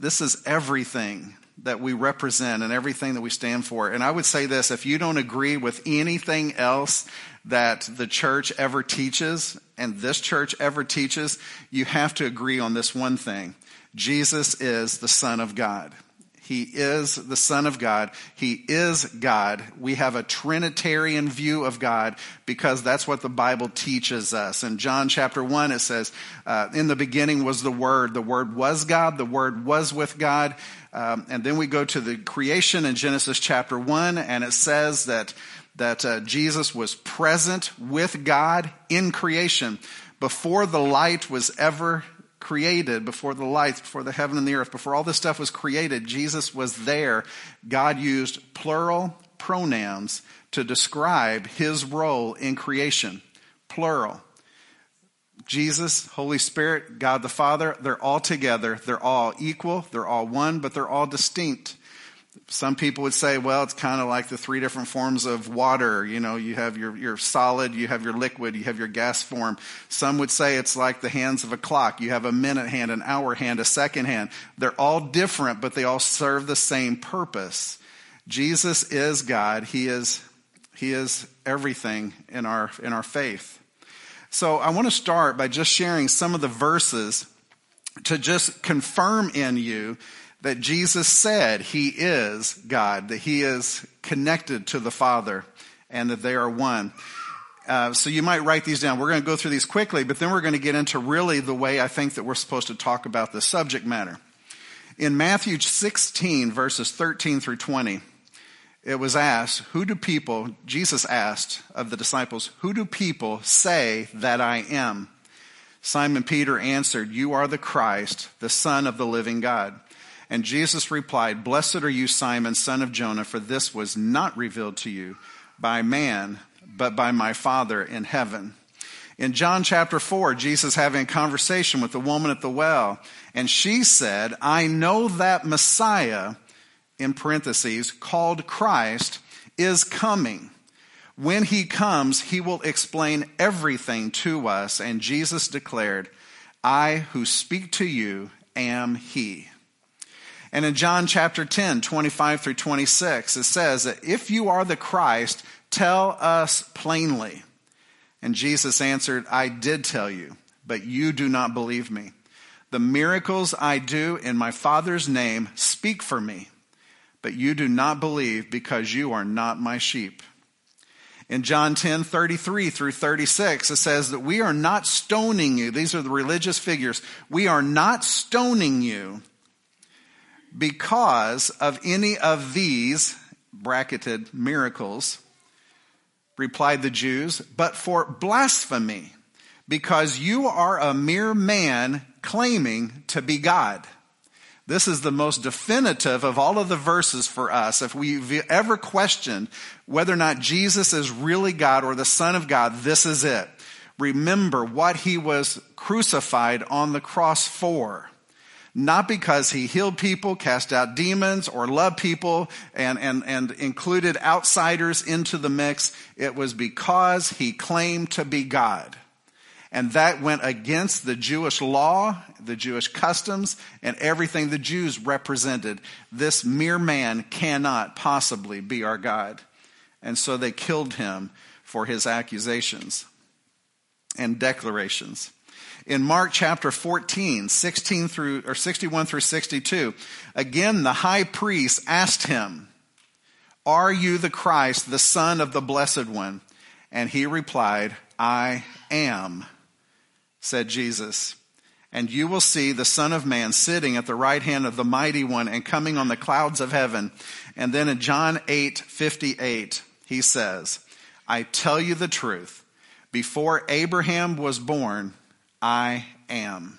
This is everything that we represent and everything that we stand for. And I would say this, if you don't agree with anything else that the church ever teaches and this church ever teaches, you have to agree on this one thing. Jesus is the Son of God. He is the Son of God. He is God. We have a Trinitarian view of God because that's what the Bible teaches us. In John chapter 1, it says, in the beginning was the Word. The Word was God. The Word was with God. And then we go to the creation in Genesis chapter 1, and it says that Jesus was present with God in creation before the light was ever created, before the lights, before the heaven and the earth, before all this stuff was created, Jesus was there. God used plural pronouns to describe his role in creation. Plural. Jesus, Holy Spirit, God the Father, they're all together. They're all equal. They're all one, but they're all distinct. Some people would say, well, it's kind of like the three different forms of water. You know, you have your solid, you have your liquid, you have your gas form. Some would say it's like the hands of a clock. You have a minute hand, an hour hand, a second hand. They're all different, but they all serve the same purpose. Jesus is God. He is everything in our faith. So I want to start by just sharing some of the verses to just confirm in you that Jesus said he is God, that he is connected to the Father, and that they are one. So you might write these down. We're going to go through these quickly, but then we're going to get into really the way I think that we're supposed to talk about this subject matter. In Matthew 16, verses 13 through 20, it was asked, Jesus asked of the disciples, "Who do people say that I am?" Simon Peter answered, "You are the Christ, the Son of the living God." And Jesus replied, "Blessed are you, Simon, son of Jonah, for this was not revealed to you by man, but by my Father in heaven." In John chapter 4, Jesus having a conversation with the woman at the well, and she said, "I know that Messiah," in parentheses, called Christ, "is coming. When he comes, he will explain everything to us." And Jesus declared, "I who speak to you am he." And in John chapter 10, 25 through 26, it says that if you are the Christ, tell us plainly. And Jesus answered, "I did tell you, but you do not believe me. The miracles I do in my Father's name speak for me, but you do not believe because you are not my sheep." In John 10, 33 through 36, it says that we are not stoning you. These are the religious figures. "We are not stoning you because of any of these," bracketed, "miracles," replied the Jews, "but for blasphemy, because you are a mere man claiming to be God." This is the most definitive of all of the verses for us. If we've ever questioned whether or not Jesus is really God or the Son of God, this is it. Remember what he was crucified on the cross for. Not because he healed people, cast out demons, or loved people, and included outsiders into the mix. It was because he claimed to be God. And that went against the Jewish law, the Jewish customs, and everything the Jews represented. This mere man cannot possibly be our God. And so they killed him for his accusations and declarations. In Mark chapter 14, 61 through 62, again the high priest asked him, "Are you the Christ, the Son of the Blessed One?" And he replied, "I am," said Jesus. "And you will see the Son of Man sitting at the right hand of the Mighty One and coming on the clouds of heaven." And then in John 8:58, he says, "I tell you the truth, before Abraham was born, I am."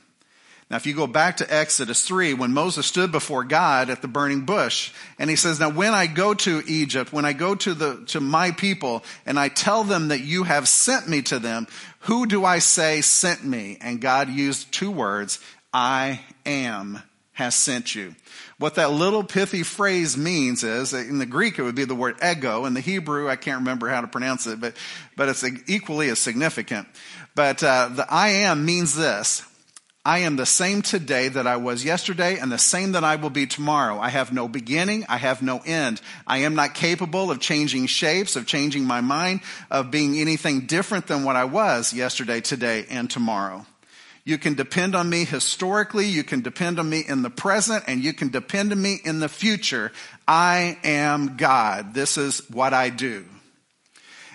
Now, if you go back to Exodus 3, when Moses stood before God at the burning bush, and he says, "Now, when I go to Egypt, when I go to my people, and I tell them that you have sent me to them, who do I say sent me?" And God used two words, "I am has sent you." What that little pithy phrase means is, in the Greek, it would be the word ego. In the Hebrew, I can't remember how to pronounce it, but it's equally as significant. But the "I am" means this: I am the same today that I was yesterday and the same that I will be tomorrow. I have no beginning. I have no end. I am not capable of changing shapes, of changing my mind, of being anything different than what I was yesterday, today, and tomorrow. You can depend on me historically. You can depend on me in the present, and you can depend on me in the future. I am God. This is what I do.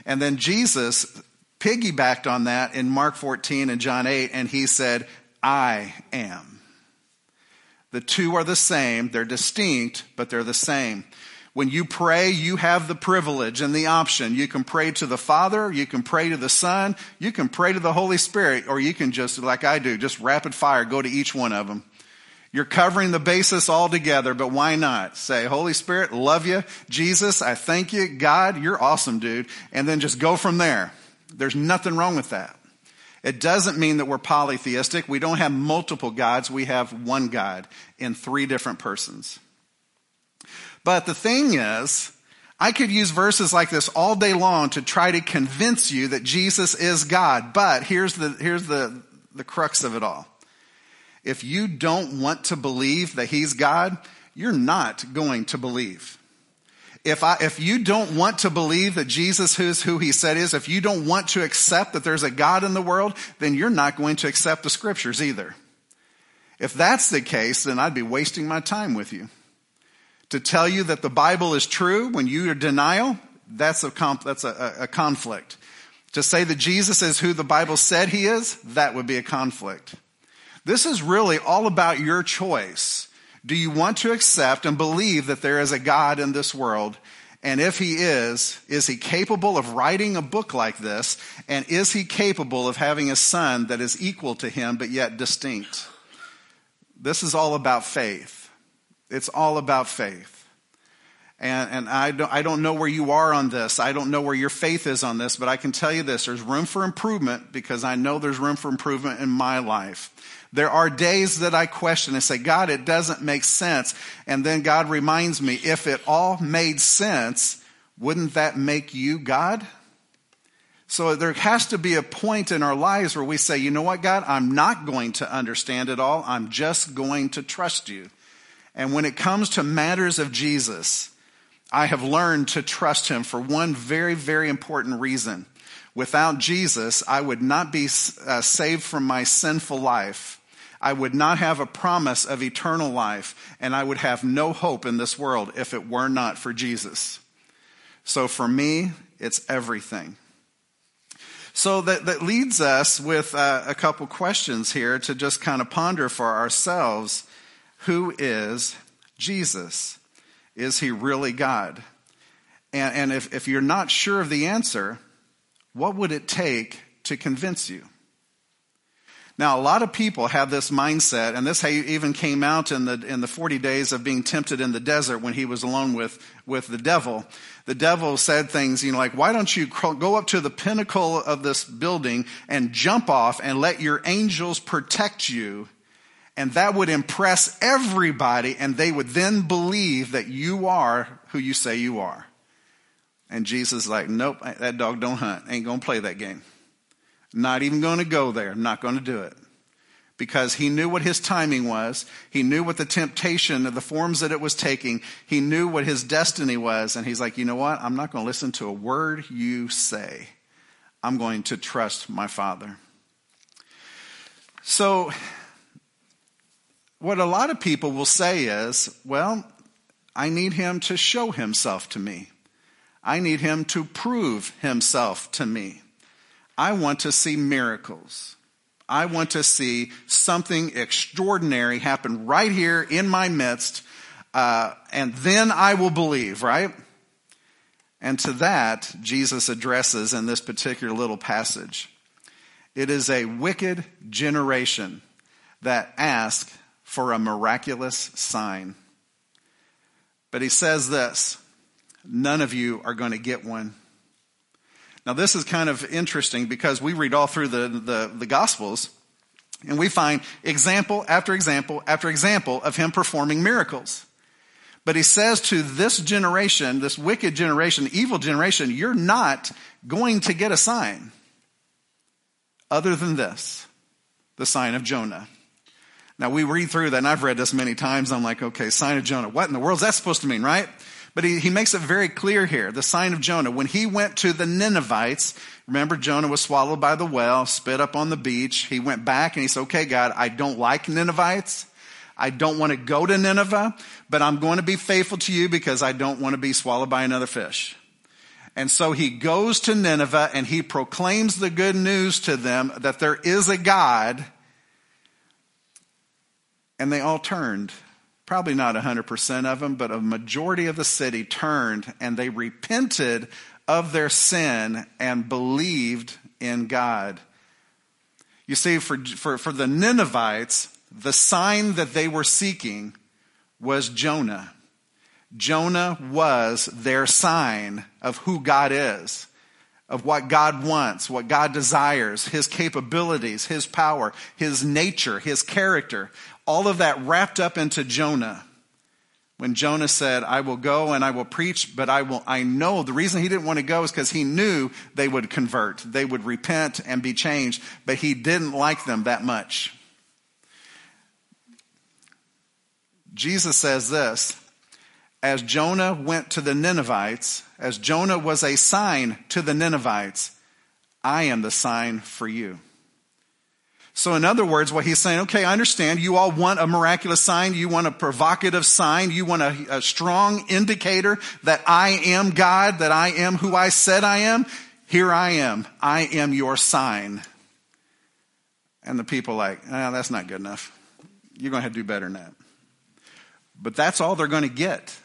And then Jesus piggybacked on that in Mark 14 and John 8, and he said, I am. The two are the same. They're distinct, but they're the same. When you pray, you have the privilege and the option. You can pray to the Father. You can pray to the Son. You can pray to the Holy Spirit, or you can just, like I do, just rapid fire, go to each one of them. You're covering the basis all together, but why not? Say, Holy Spirit, love you. Jesus, I thank you. God, you're awesome, dude. And then just go from there. There's nothing wrong with that. It doesn't mean that we're polytheistic. We don't have multiple gods. We have one God in three different persons. But the thing is, I could use verses like this all day long to try to convince you that Jesus is God. But here's the crux of it all. If you don't want to believe that he's God, you're not going to believe. If you don't want to believe that Jesus is who he said is, if you don't want to accept that there's a God in the world, then you're not going to accept the scriptures either. If that's the case, then I'd be wasting my time with you. To tell you that the Bible is true when you are denial, that's a conflict. To say that Jesus is who the Bible said he is, that would be a conflict. This is really all about your choice. Do you want to accept and believe that there is a God in this world? And if he is he capable of writing a book like this? And is he capable of having a son that is equal to him but yet distinct? This is all about faith. It's all about faith. And I don't know where you are on this. I don't know where your faith is on this, but I can tell you this. There's room for improvement because I know there's room for improvement in my life. There are days that I question and say, God, it doesn't make sense. And then God reminds me, if it all made sense, wouldn't that make you God? So there has to be a point in our lives where we say, you know what, God, I'm not going to understand it all. I'm just going to trust you. And when it comes to matters of Jesus, I have learned to trust him for one very, very important reason. Without Jesus, I would not be saved from my sinful life. I would not have a promise of eternal life, and I would have no hope in this world if it were not for Jesus. So for me, it's everything. So that leads us with a couple questions here to just kind of ponder for ourselves. Who is Jesus? Is he really God? And if you're not sure of the answer, what would it take to convince you? Now, a lot of people have this mindset, and this even came out in the 40 days of being tempted in the desert when he was alone with the devil. The devil said things, you know, like, why don't you go up to the pinnacle of this building and jump off and let your angels protect you? And that would impress everybody, and they would then believe that you are who you say you are. And Jesus is like, nope, that dog don't hunt. Ain't going to play that game. Not even going to go there. I'm not going to do it. Because he knew what his timing was. He knew what the temptation of the forms that it was taking. He knew what his destiny was. And he's like, you know what? I'm not going to listen to a word you say. I'm going to trust my Father. So what a lot of people will say is, well, I need him to show himself to me. I need him to prove himself to me. I want to see miracles. I want to see something extraordinary happen right here in my midst, and then I will believe, right? And to that, Jesus addresses in this particular little passage. It is a wicked generation that asks for a miraculous sign. But he says this, none of you are going to get one. Now, this is kind of interesting because we read all through the Gospels, and we find example after example after example of him performing miracles. But he says to this generation, this wicked generation, evil generation, you're not going to get a sign other than this, the sign of Jonah. Now, we read through that, and I've read this many times. I'm like, okay, sign of Jonah. What in the world is that supposed to mean, right? But he makes it very clear here, the sign of Jonah. When he went to the Ninevites, remember Jonah was swallowed by the whale, spit up on the beach. He went back and he said, okay, God, I don't like Ninevites. I don't want to go to Nineveh, but I'm going to be faithful to you because I don't want to be swallowed by another fish. And so he goes to Nineveh and he proclaims the good news to them that there is a God. And they all turned. Probably not 100% of them, but a majority of the city turned and they repented of their sin and believed in God. You see, for the Ninevites, the sign that they were seeking was Jonah. Jonah was their sign of who God is, of what God wants, what God desires, his capabilities, his power, his nature, his character. All of that wrapped up into Jonah. When Jonah said, I will go and I will preach, but I know the reason he didn't want to go is because he knew they would convert. They would repent and be changed, but he didn't like them that much. Jesus says this, as Jonah went to the Ninevites, as Jonah was a sign to the Ninevites, I am the sign for you. So in other words, what he's saying, okay, I understand you all want a miraculous sign. You want a provocative sign. You want a strong indicator that I am God, that I am who I said I am. Here I am. I am your sign. And the people are like, that's not good enough. You're going to have to do better than that. But that's all they're going to get.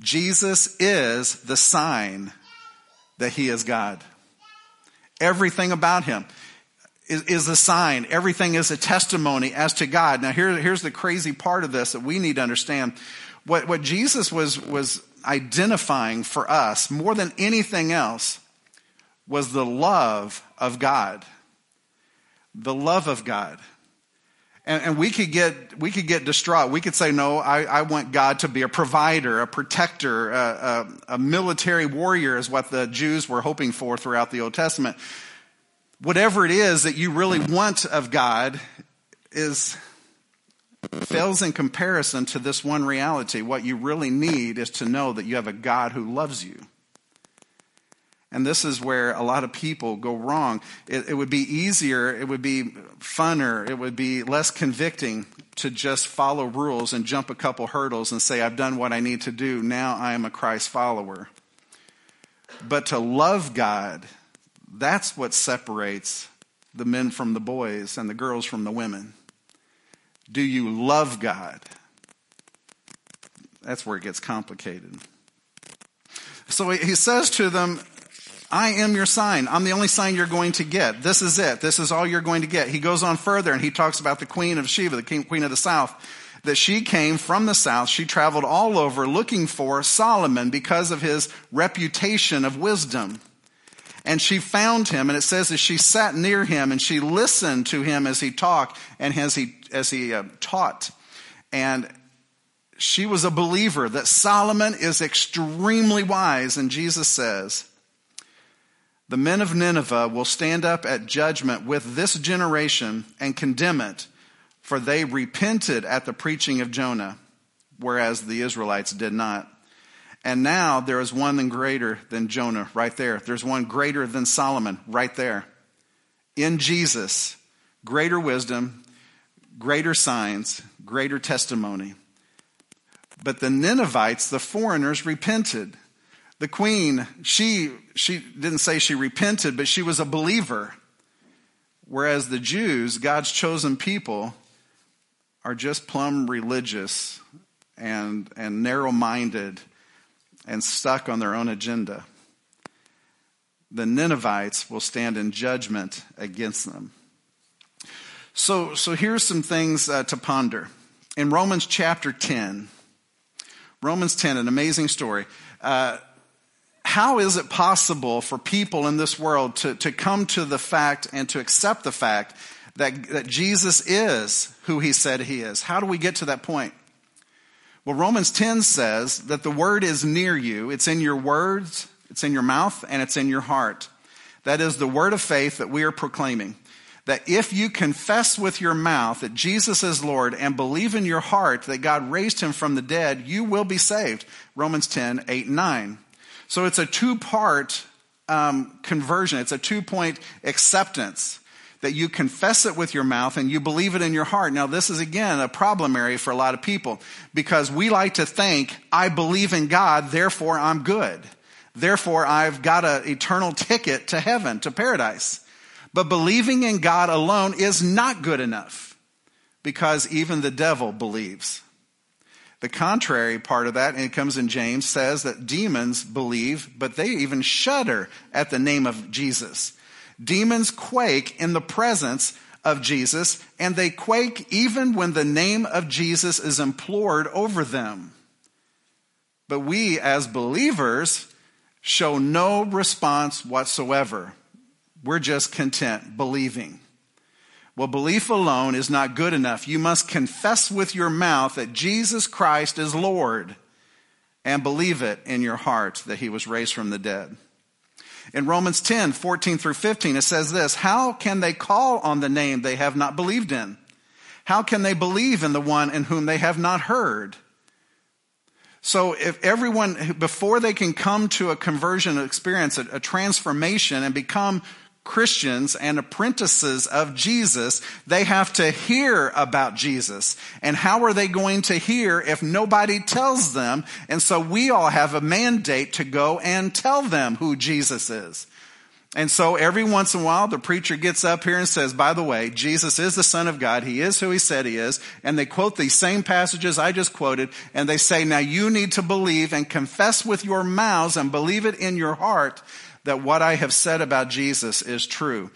Jesus is the sign that he is God. Everything about him is a sign. Everything is a testimony as to God. Now, here's the crazy part of this that we need to understand. What Jesus was identifying for us more than anything else was the love of God. The love of God. And we could get distraught. We could say, no, I want God to be a provider, a protector, a military warrior is what the Jews were hoping for throughout the Old Testament. Whatever it is that you really want of God fails in comparison to this one reality. What you really need is to know that you have a God who loves you. And this is where a lot of people go wrong. It would be easier, it would be funner, it would be less convicting to just follow rules and jump a couple hurdles and say, I've done what I need to do. Now I am a Christ follower. But to love God, that's what separates the men from the boys and the girls from the women. Do you love God? That's where it gets complicated. So he says to them, I am your sign. I'm the only sign you're going to get. This is it. This is all you're going to get. He goes on further and he talks about the Queen of Sheba, the Queen of the South, that she came from the South. She traveled all over looking for Solomon because of his reputation of wisdom. And she found him, and it says that she sat near him, and she listened to him as he talked and as he taught. And she was a believer that Solomon is extremely wise. And Jesus says, the men of Nineveh will stand up at judgment with this generation and condemn it, for they repented at the preaching of Jonah, whereas the Israelites did not. And now there is one greater than Jonah right there. There's one greater than Solomon right there. In Jesus, greater wisdom, greater signs, greater testimony. But the Ninevites, the foreigners, repented. The queen, she didn't say she repented, but she was a believer. Whereas the Jews, God's chosen people, are just plumb religious and narrow-minded and stuck on their own agenda. The Ninevites will stand in judgment against them. So here's some things to ponder. In Romans chapter 10, an amazing story. How is it possible for people in this world to come to the fact and to accept the fact that Jesus is who he said he is? How do we get to that point? Well, Romans 10 says that the word is near you. It's in your words, it's in your mouth, and it's in your heart. That is the word of faith that we are proclaiming. that if you confess with your mouth that Jesus is Lord and believe in your heart that God raised him from the dead, you will be saved. Romans 10, 8, 9. So it's a two-part conversion. It's a two-point acceptance, that you confess it with your mouth and you believe it in your heart. Now, this is, again, a problem area for a lot of people, because we like to think, I believe in God, therefore I'm good. Therefore, I've got an eternal ticket to heaven, to paradise. But believing in God alone is not good enough, because even the devil believes. The contrary part of that, and it comes in James, says that demons believe, but they even shudder at the name of Jesus. Demons quake in the presence of Jesus, and they quake even when the name of Jesus is implored over them. But we, as believers, show no response whatsoever. We're just content believing. Well, belief alone is not good enough. You must confess with your mouth that Jesus Christ is Lord and believe it in your heart that he was raised from the dead. In Romans 10, 14 through 15, it says this: how can they call on the name they have not believed in? How can they believe in the one in whom they have not heard? So if everyone, before they can come to a conversion experience, a transformation, and become Christians and apprentices of Jesus, they have to hear about Jesus. And how are they going to hear if nobody tells them? And so we all have a mandate to go and tell them who Jesus is. And so every once in a while, the preacher gets up here and says, by the way, Jesus is the Son of God. He is who he said he is. And they quote these same passages I just quoted. And they say, now you need to believe and confess with your mouths and believe it in your heart that what I have said about Jesus is true,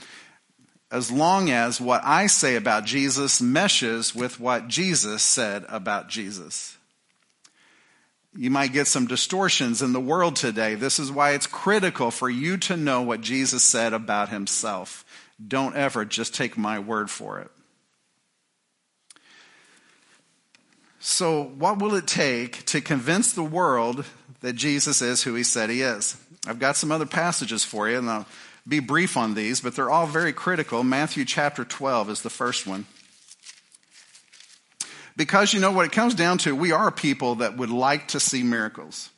as long as what I say about Jesus meshes with what Jesus said about Jesus. You might get some distortions in the world today. This is why it's critical for you to know what Jesus said about himself. Don't ever just take my word for it. So what will it take to convince the world that Jesus is who he said he is? I've got some other passages for you, and I'll be brief on these, but they're all very critical. Matthew chapter 12 is the first one. Because, you know, what it comes down to, we are people that would like to see miracles.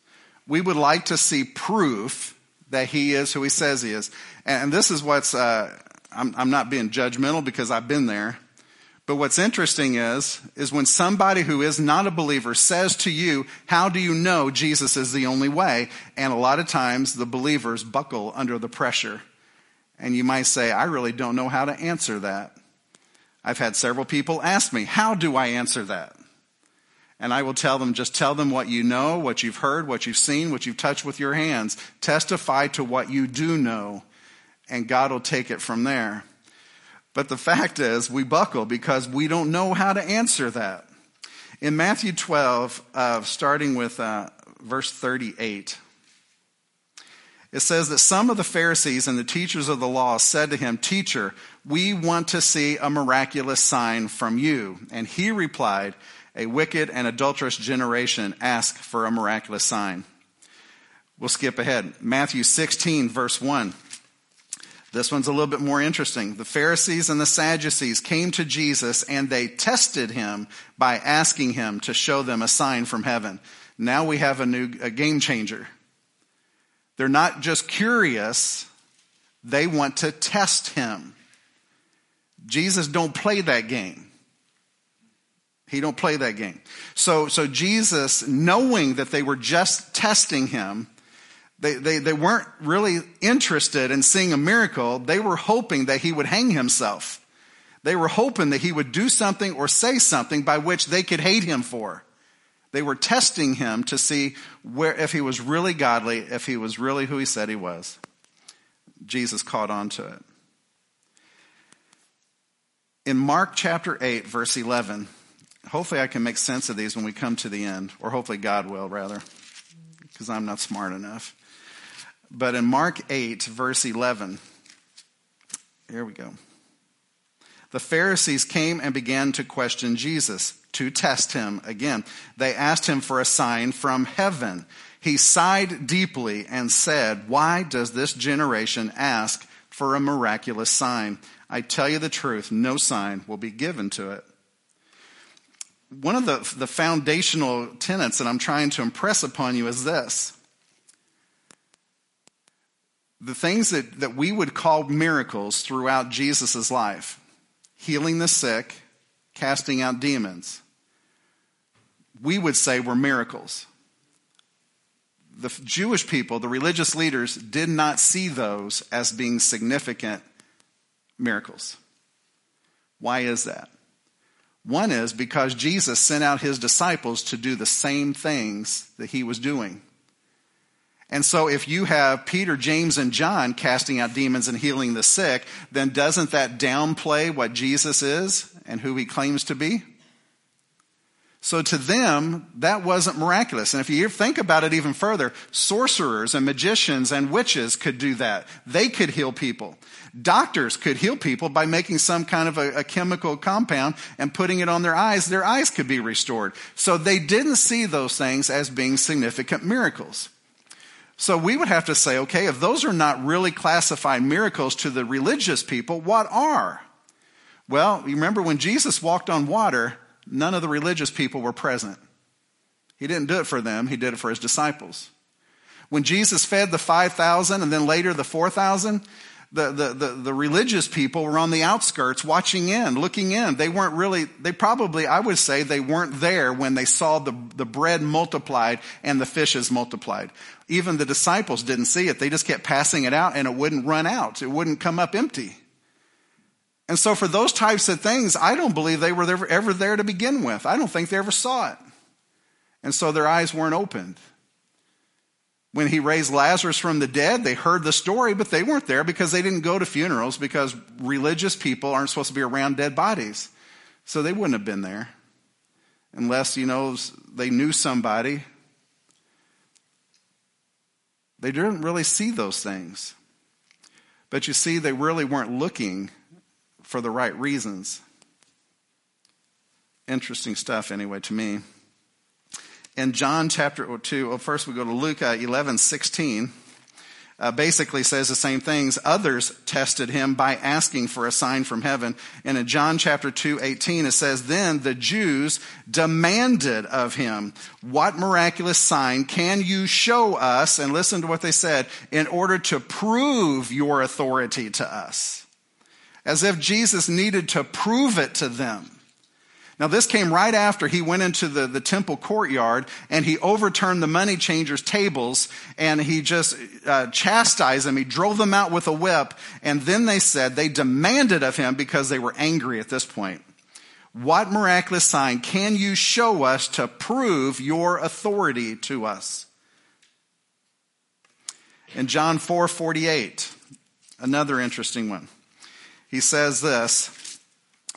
We would like to see proof that he is who he says he is. And this is what's, I'm not being judgmental because I've been there. But what's interesting is when somebody who is not a believer says to you, how do you know Jesus is the only way? And a lot of times the believers buckle under the pressure. And you might say, I really don't know how to answer that. I've had several people ask me, how do I answer that? And I will tell them, just tell them what you know, what you've heard, what you've seen, what you've touched with your hands. Testify to what you do know, and God will take it from there. But the fact is, we buckle because we don't know how to answer that. In Matthew 12, starting with verse 38, it says that some of the Pharisees and the teachers of the law said to him, teacher, we want to see a miraculous sign from you. And he replied, a wicked and adulterous generation asks for a miraculous sign. We'll skip ahead. Matthew 16, verse 1. This one's a little bit more interesting. The Pharisees and the Sadducees came to Jesus, and they tested him by asking him to show them a sign from heaven. Now we have a game changer. They're not just curious. They want to test him. Jesus don't play that game. He don't play that game. So Jesus, knowing that they were just testing him, They weren't really interested in seeing a miracle. They were hoping that he would hang himself. They were hoping that he would do something or say something by which they could hate him for. They were testing him to see if he was really godly, if he was really who he said he was. Jesus caught on to it. In Mark chapter 8, verse 11, hopefully I can make sense of these when we come to the end, or hopefully God will, rather, because I'm not smart enough. But in Mark 8, verse 11, here we go. The Pharisees came and began to question Jesus, to test him again. They asked him for a sign from heaven. He sighed deeply and said, why does this generation ask for a miraculous sign? I tell you the truth, no sign will be given to it. One of the foundational tenets that I'm trying to impress upon you is this. The things that we would call miracles throughout Jesus' life, healing the sick, casting out demons, we would say were miracles. The Jewish people, the religious leaders, did not see those as being significant miracles. Why is that? One is because Jesus sent out his disciples to do the same things that he was doing. And so if you have Peter, James, and John casting out demons and healing the sick, then doesn't that downplay what Jesus is and who he claims to be? So to them, that wasn't miraculous. And if you think about it even further, sorcerers and magicians and witches could do that. They could heal people. Doctors could heal people by making some kind of a chemical compound and putting it on their eyes. Their eyes could be restored. So they didn't see those things as being significant miracles. So we would have to say, okay, if those are not really classified miracles to the religious people, what are? Well, you remember when Jesus walked on water, none of the religious people were present. He didn't do it for them. He did it for his disciples. When Jesus fed the 5,000 and then later the 4,000, the religious people were on the outskirts watching in, looking in. They weren't really, they probably, I would say, they weren't there when they saw the bread multiplied and the fishes multiplied. Even the disciples didn't see it. They just kept passing it out and it wouldn't run out. It wouldn't come up empty. And so for those types of things, I don't believe they were ever there to begin with. I don't think they ever saw it. And so their eyes weren't opened. When he raised Lazarus from the dead, they heard the story, but they weren't there because they didn't go to funerals because religious people aren't supposed to be around dead bodies. So they wouldn't have been there unless, they knew somebody. They didn't really see those things. But you see, they really weren't looking for the right reasons. Interesting stuff anyway to me. In John chapter 2, well, first we go to Luke 11:16. Basically says the same things. Others tested him by asking for a sign from heaven. And in John chapter 2:18 it says, then the Jews demanded of him, what miraculous sign can you show us? And listen to what they said, in order to prove your authority to us. As if Jesus needed to prove it to them. Now this came right after he went into the temple courtyard and he overturned the money changers' tables and he just chastised them. He drove them out with a whip. And then they demanded of him, because they were angry at this point, what miraculous sign can you show us to prove your authority to us? In John 4:48, another interesting one. He says this,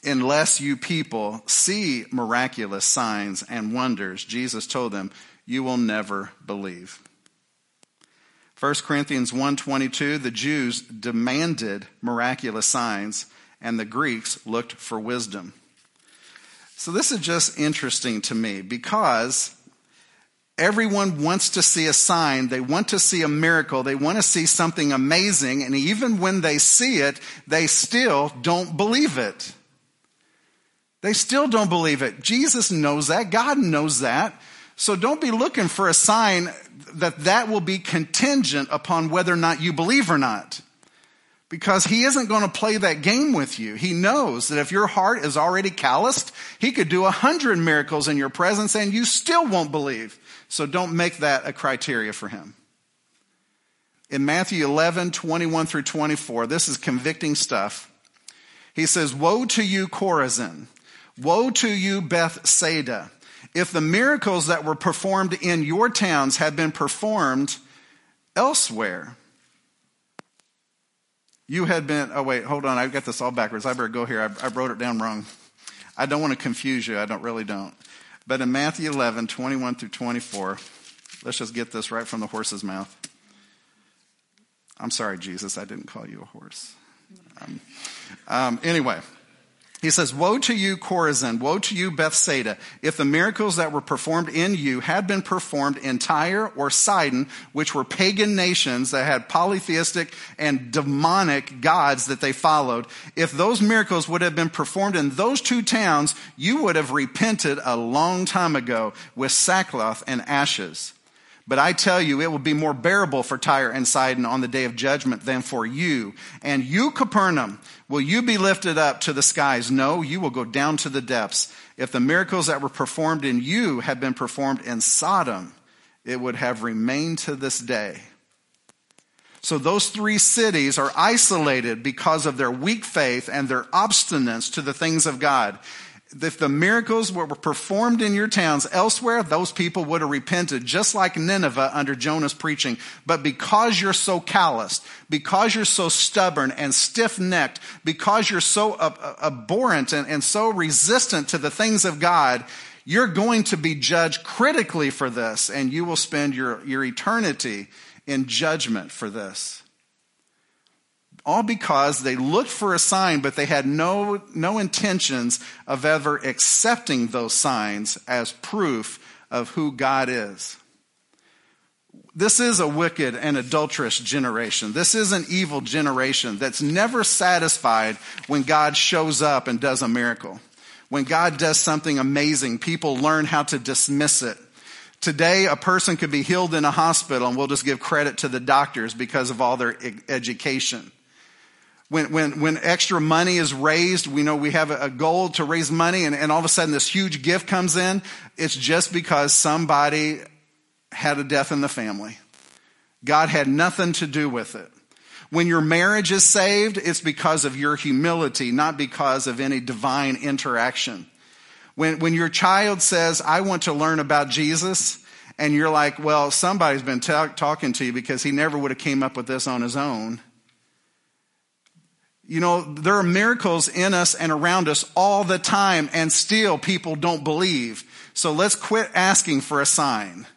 unless you people see miraculous signs and wonders, Jesus told them, you will never believe. 1 Corinthians 1:22, the Jews demanded miraculous signs and the Greeks looked for wisdom. So this is just interesting to me, because everyone wants to see a sign. They want to see a miracle. They want to see something amazing. And even when they see it, they still don't believe it. They still don't believe it. Jesus knows that. God knows that. So don't be looking for a sign that will be contingent upon whether or not you believe or not. Because he isn't going to play that game with you. He knows that if your heart is already calloused, he could do 100 miracles in your presence and you still won't believe. So don't make that a criteria for him. In Matthew 11:21-24, this is convicting stuff. He says, woe to you, Chorazin. Woe to you, Bethsaida. If the miracles that were performed in your towns had been performed elsewhere, you had been, oh wait, hold on, I've got this all backwards. I better go here. I wrote it down wrong. I don't want to confuse you. I really don't. But in Matthew 11:21-24, let's just get this right from the horse's mouth. I'm sorry, Jesus, I didn't call you a horse. Anyway, He says, woe to you, Chorazin, woe to you, Bethsaida, if the miracles that were performed in you had been performed in Tyre or Sidon, which were pagan nations that had polytheistic and demonic gods that they followed, if those miracles would have been performed in those two towns, you would have repented a long time ago with sackcloth and ashes. But I tell you, it will be more bearable for Tyre and Sidon on the day of judgment than for you. And you, Capernaum, will you be lifted up to the skies? No, you will go down to the depths. If the miracles that were performed in you had been performed in Sodom, it would have remained to this day. So those three cities are isolated because of their weak faith and their obstinance to the things of God. If the miracles were performed in your towns elsewhere, those people would have repented, just like Nineveh under Jonah's preaching. But because you're so calloused, because you're so stubborn and stiff-necked, because you're so abhorrent and so resistant to the things of God, you're going to be judged critically for this, and you will spend your eternity in judgment for this. All because they looked for a sign, but they had no intentions of ever accepting those signs as proof of who God is. This is a wicked and adulterous generation. This is an evil generation that's never satisfied when God shows up and does a miracle. When God does something amazing, people learn how to dismiss it. Today, a person could be healed in a hospital, and we'll just give credit to the doctors because of all their education. When extra money is raised, we know we have a goal to raise money, and all of a sudden this huge gift comes in. It's just because somebody had a death in the family. God had nothing to do with it. When your marriage is saved, it's because of your humility, not because of any divine interaction. When your child says, I want to learn about Jesus, and you're like, well, somebody's been talking to you because he never would have came up with this on his own. You know, there are miracles in us and around us all the time, and still people don't believe. So let's quit asking for a sign.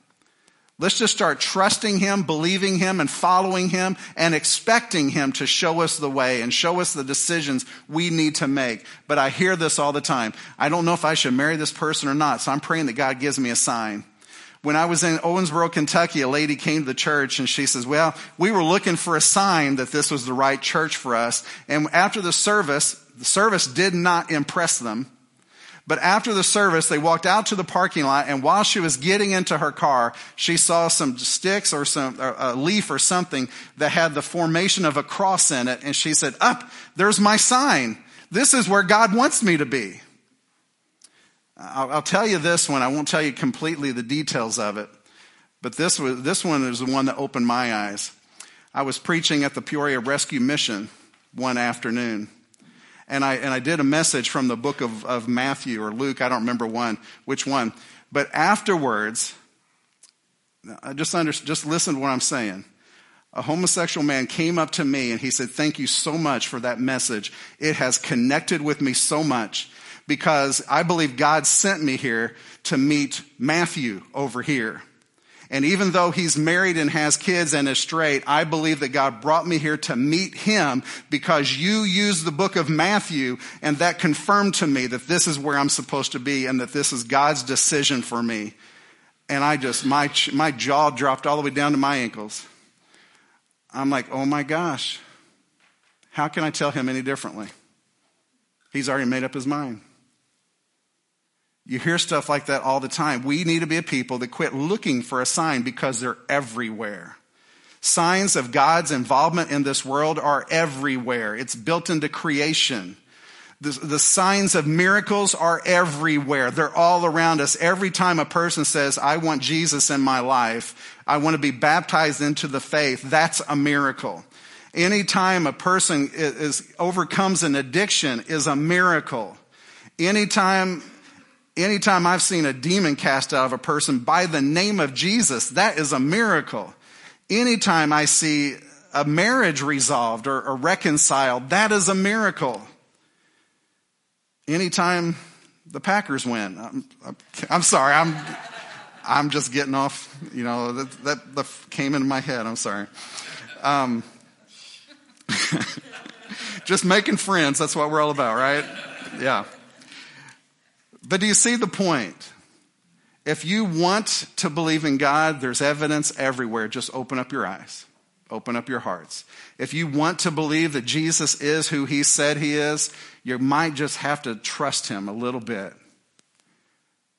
Let's just start trusting him, believing him, and following him, and expecting him to show us the way and show us the decisions we need to make. But I hear this all the time. I don't know if I should marry this person or not, so I'm praying that God gives me a sign. When I was in Owensboro, Kentucky, a lady came to the church and she says, well, we were looking for a sign that this was the right church for us. And after the service did not impress them. But after the service, they walked out to the parking lot, and while she was getting into her car, she saw some sticks or a leaf or something that had the formation of a cross in it. And she said, up, there's my sign. This is where God wants me to be. I'll tell you this one. I won't tell you completely the details of it, but this one is the one that opened my eyes. I was preaching at the Peoria Rescue Mission one afternoon, and I did a message from the book of Matthew or Luke. I don't remember which one. But afterwards, just listen to what I'm saying. A homosexual man came up to me and he said, thank you so much for that message. It has connected with me so much. Because I believe God sent me here to meet Matthew over here. And even though he's married and has kids and is straight, I believe that God brought me here to meet him because you used the book of Matthew, and that confirmed to me that this is where I'm supposed to be and that this is God's decision for me. And I just, my jaw dropped all the way down to my ankles. I'm like, oh my gosh, how can I tell him any differently? He's already made up his mind. You hear stuff like that all the time. We need to be a people that quit looking for a sign because they're everywhere. Signs of God's involvement in this world are everywhere. It's built into creation. The signs of miracles are everywhere. They're all around us. Every time a person says, I want Jesus in my life, I want to be baptized into the faith, that's a miracle. Any time a person overcomes an addiction is a miracle. Anytime I've seen a demon cast out of a person by the name of Jesus, that is a miracle. Anytime I see a marriage resolved or reconciled, that is a miracle. Anytime the Packers win, I'm sorry, I'm just getting off. You know that came into my head. I'm sorry. Just making friends, that's what we're all about, right? yeah. But do you see the point? If you want to believe in God, there's evidence everywhere. Just open up your eyes. Open up your hearts. If you want to believe that Jesus is who he said he is, you might just have to trust him a little bit.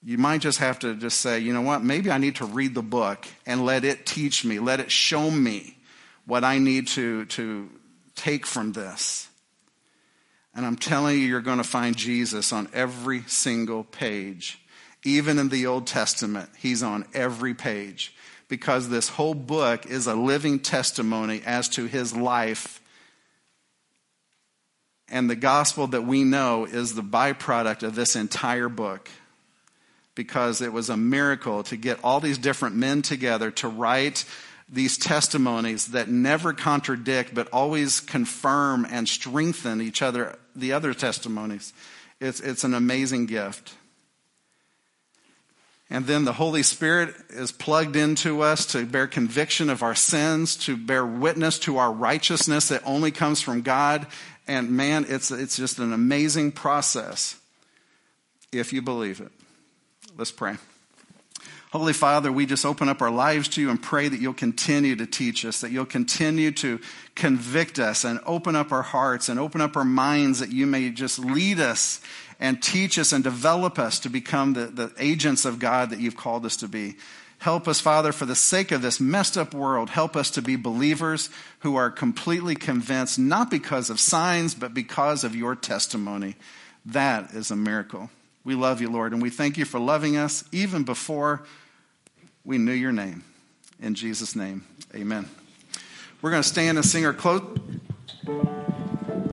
You might just have to just say, you know what, maybe I need to read the book and let it teach me, let it show me what I need to take from this. And I'm telling you, you're going to find Jesus on every single page. Even in the Old Testament, he's on every page, because this whole book is a living testimony as to his life. And the gospel that we know is the byproduct of this entire book, because it was a miracle to get all these different men together to write these testimonies that never contradict but always confirm and strengthen each other, the other testimonies. It's an amazing gift. And then the Holy Spirit is plugged into us to bear conviction of our sins, to bear witness to our righteousness that only comes from God. And man, it's just an amazing process if you believe it. Let's pray. Holy Father, we just open up our lives to you and pray that you'll continue to teach us, that you'll continue to convict us and open up our hearts and open up our minds, that you may just lead us and teach us and develop us to become the agents of God that you've called us to be. Help us, Father, for the sake of this messed up world, help us to be believers who are completely convinced, not because of signs, but because of your testimony. That is a miracle. We love you, Lord, and we thank you for loving us even before we knew your name. In Jesus' name, amen. We're going to stand and sing our close.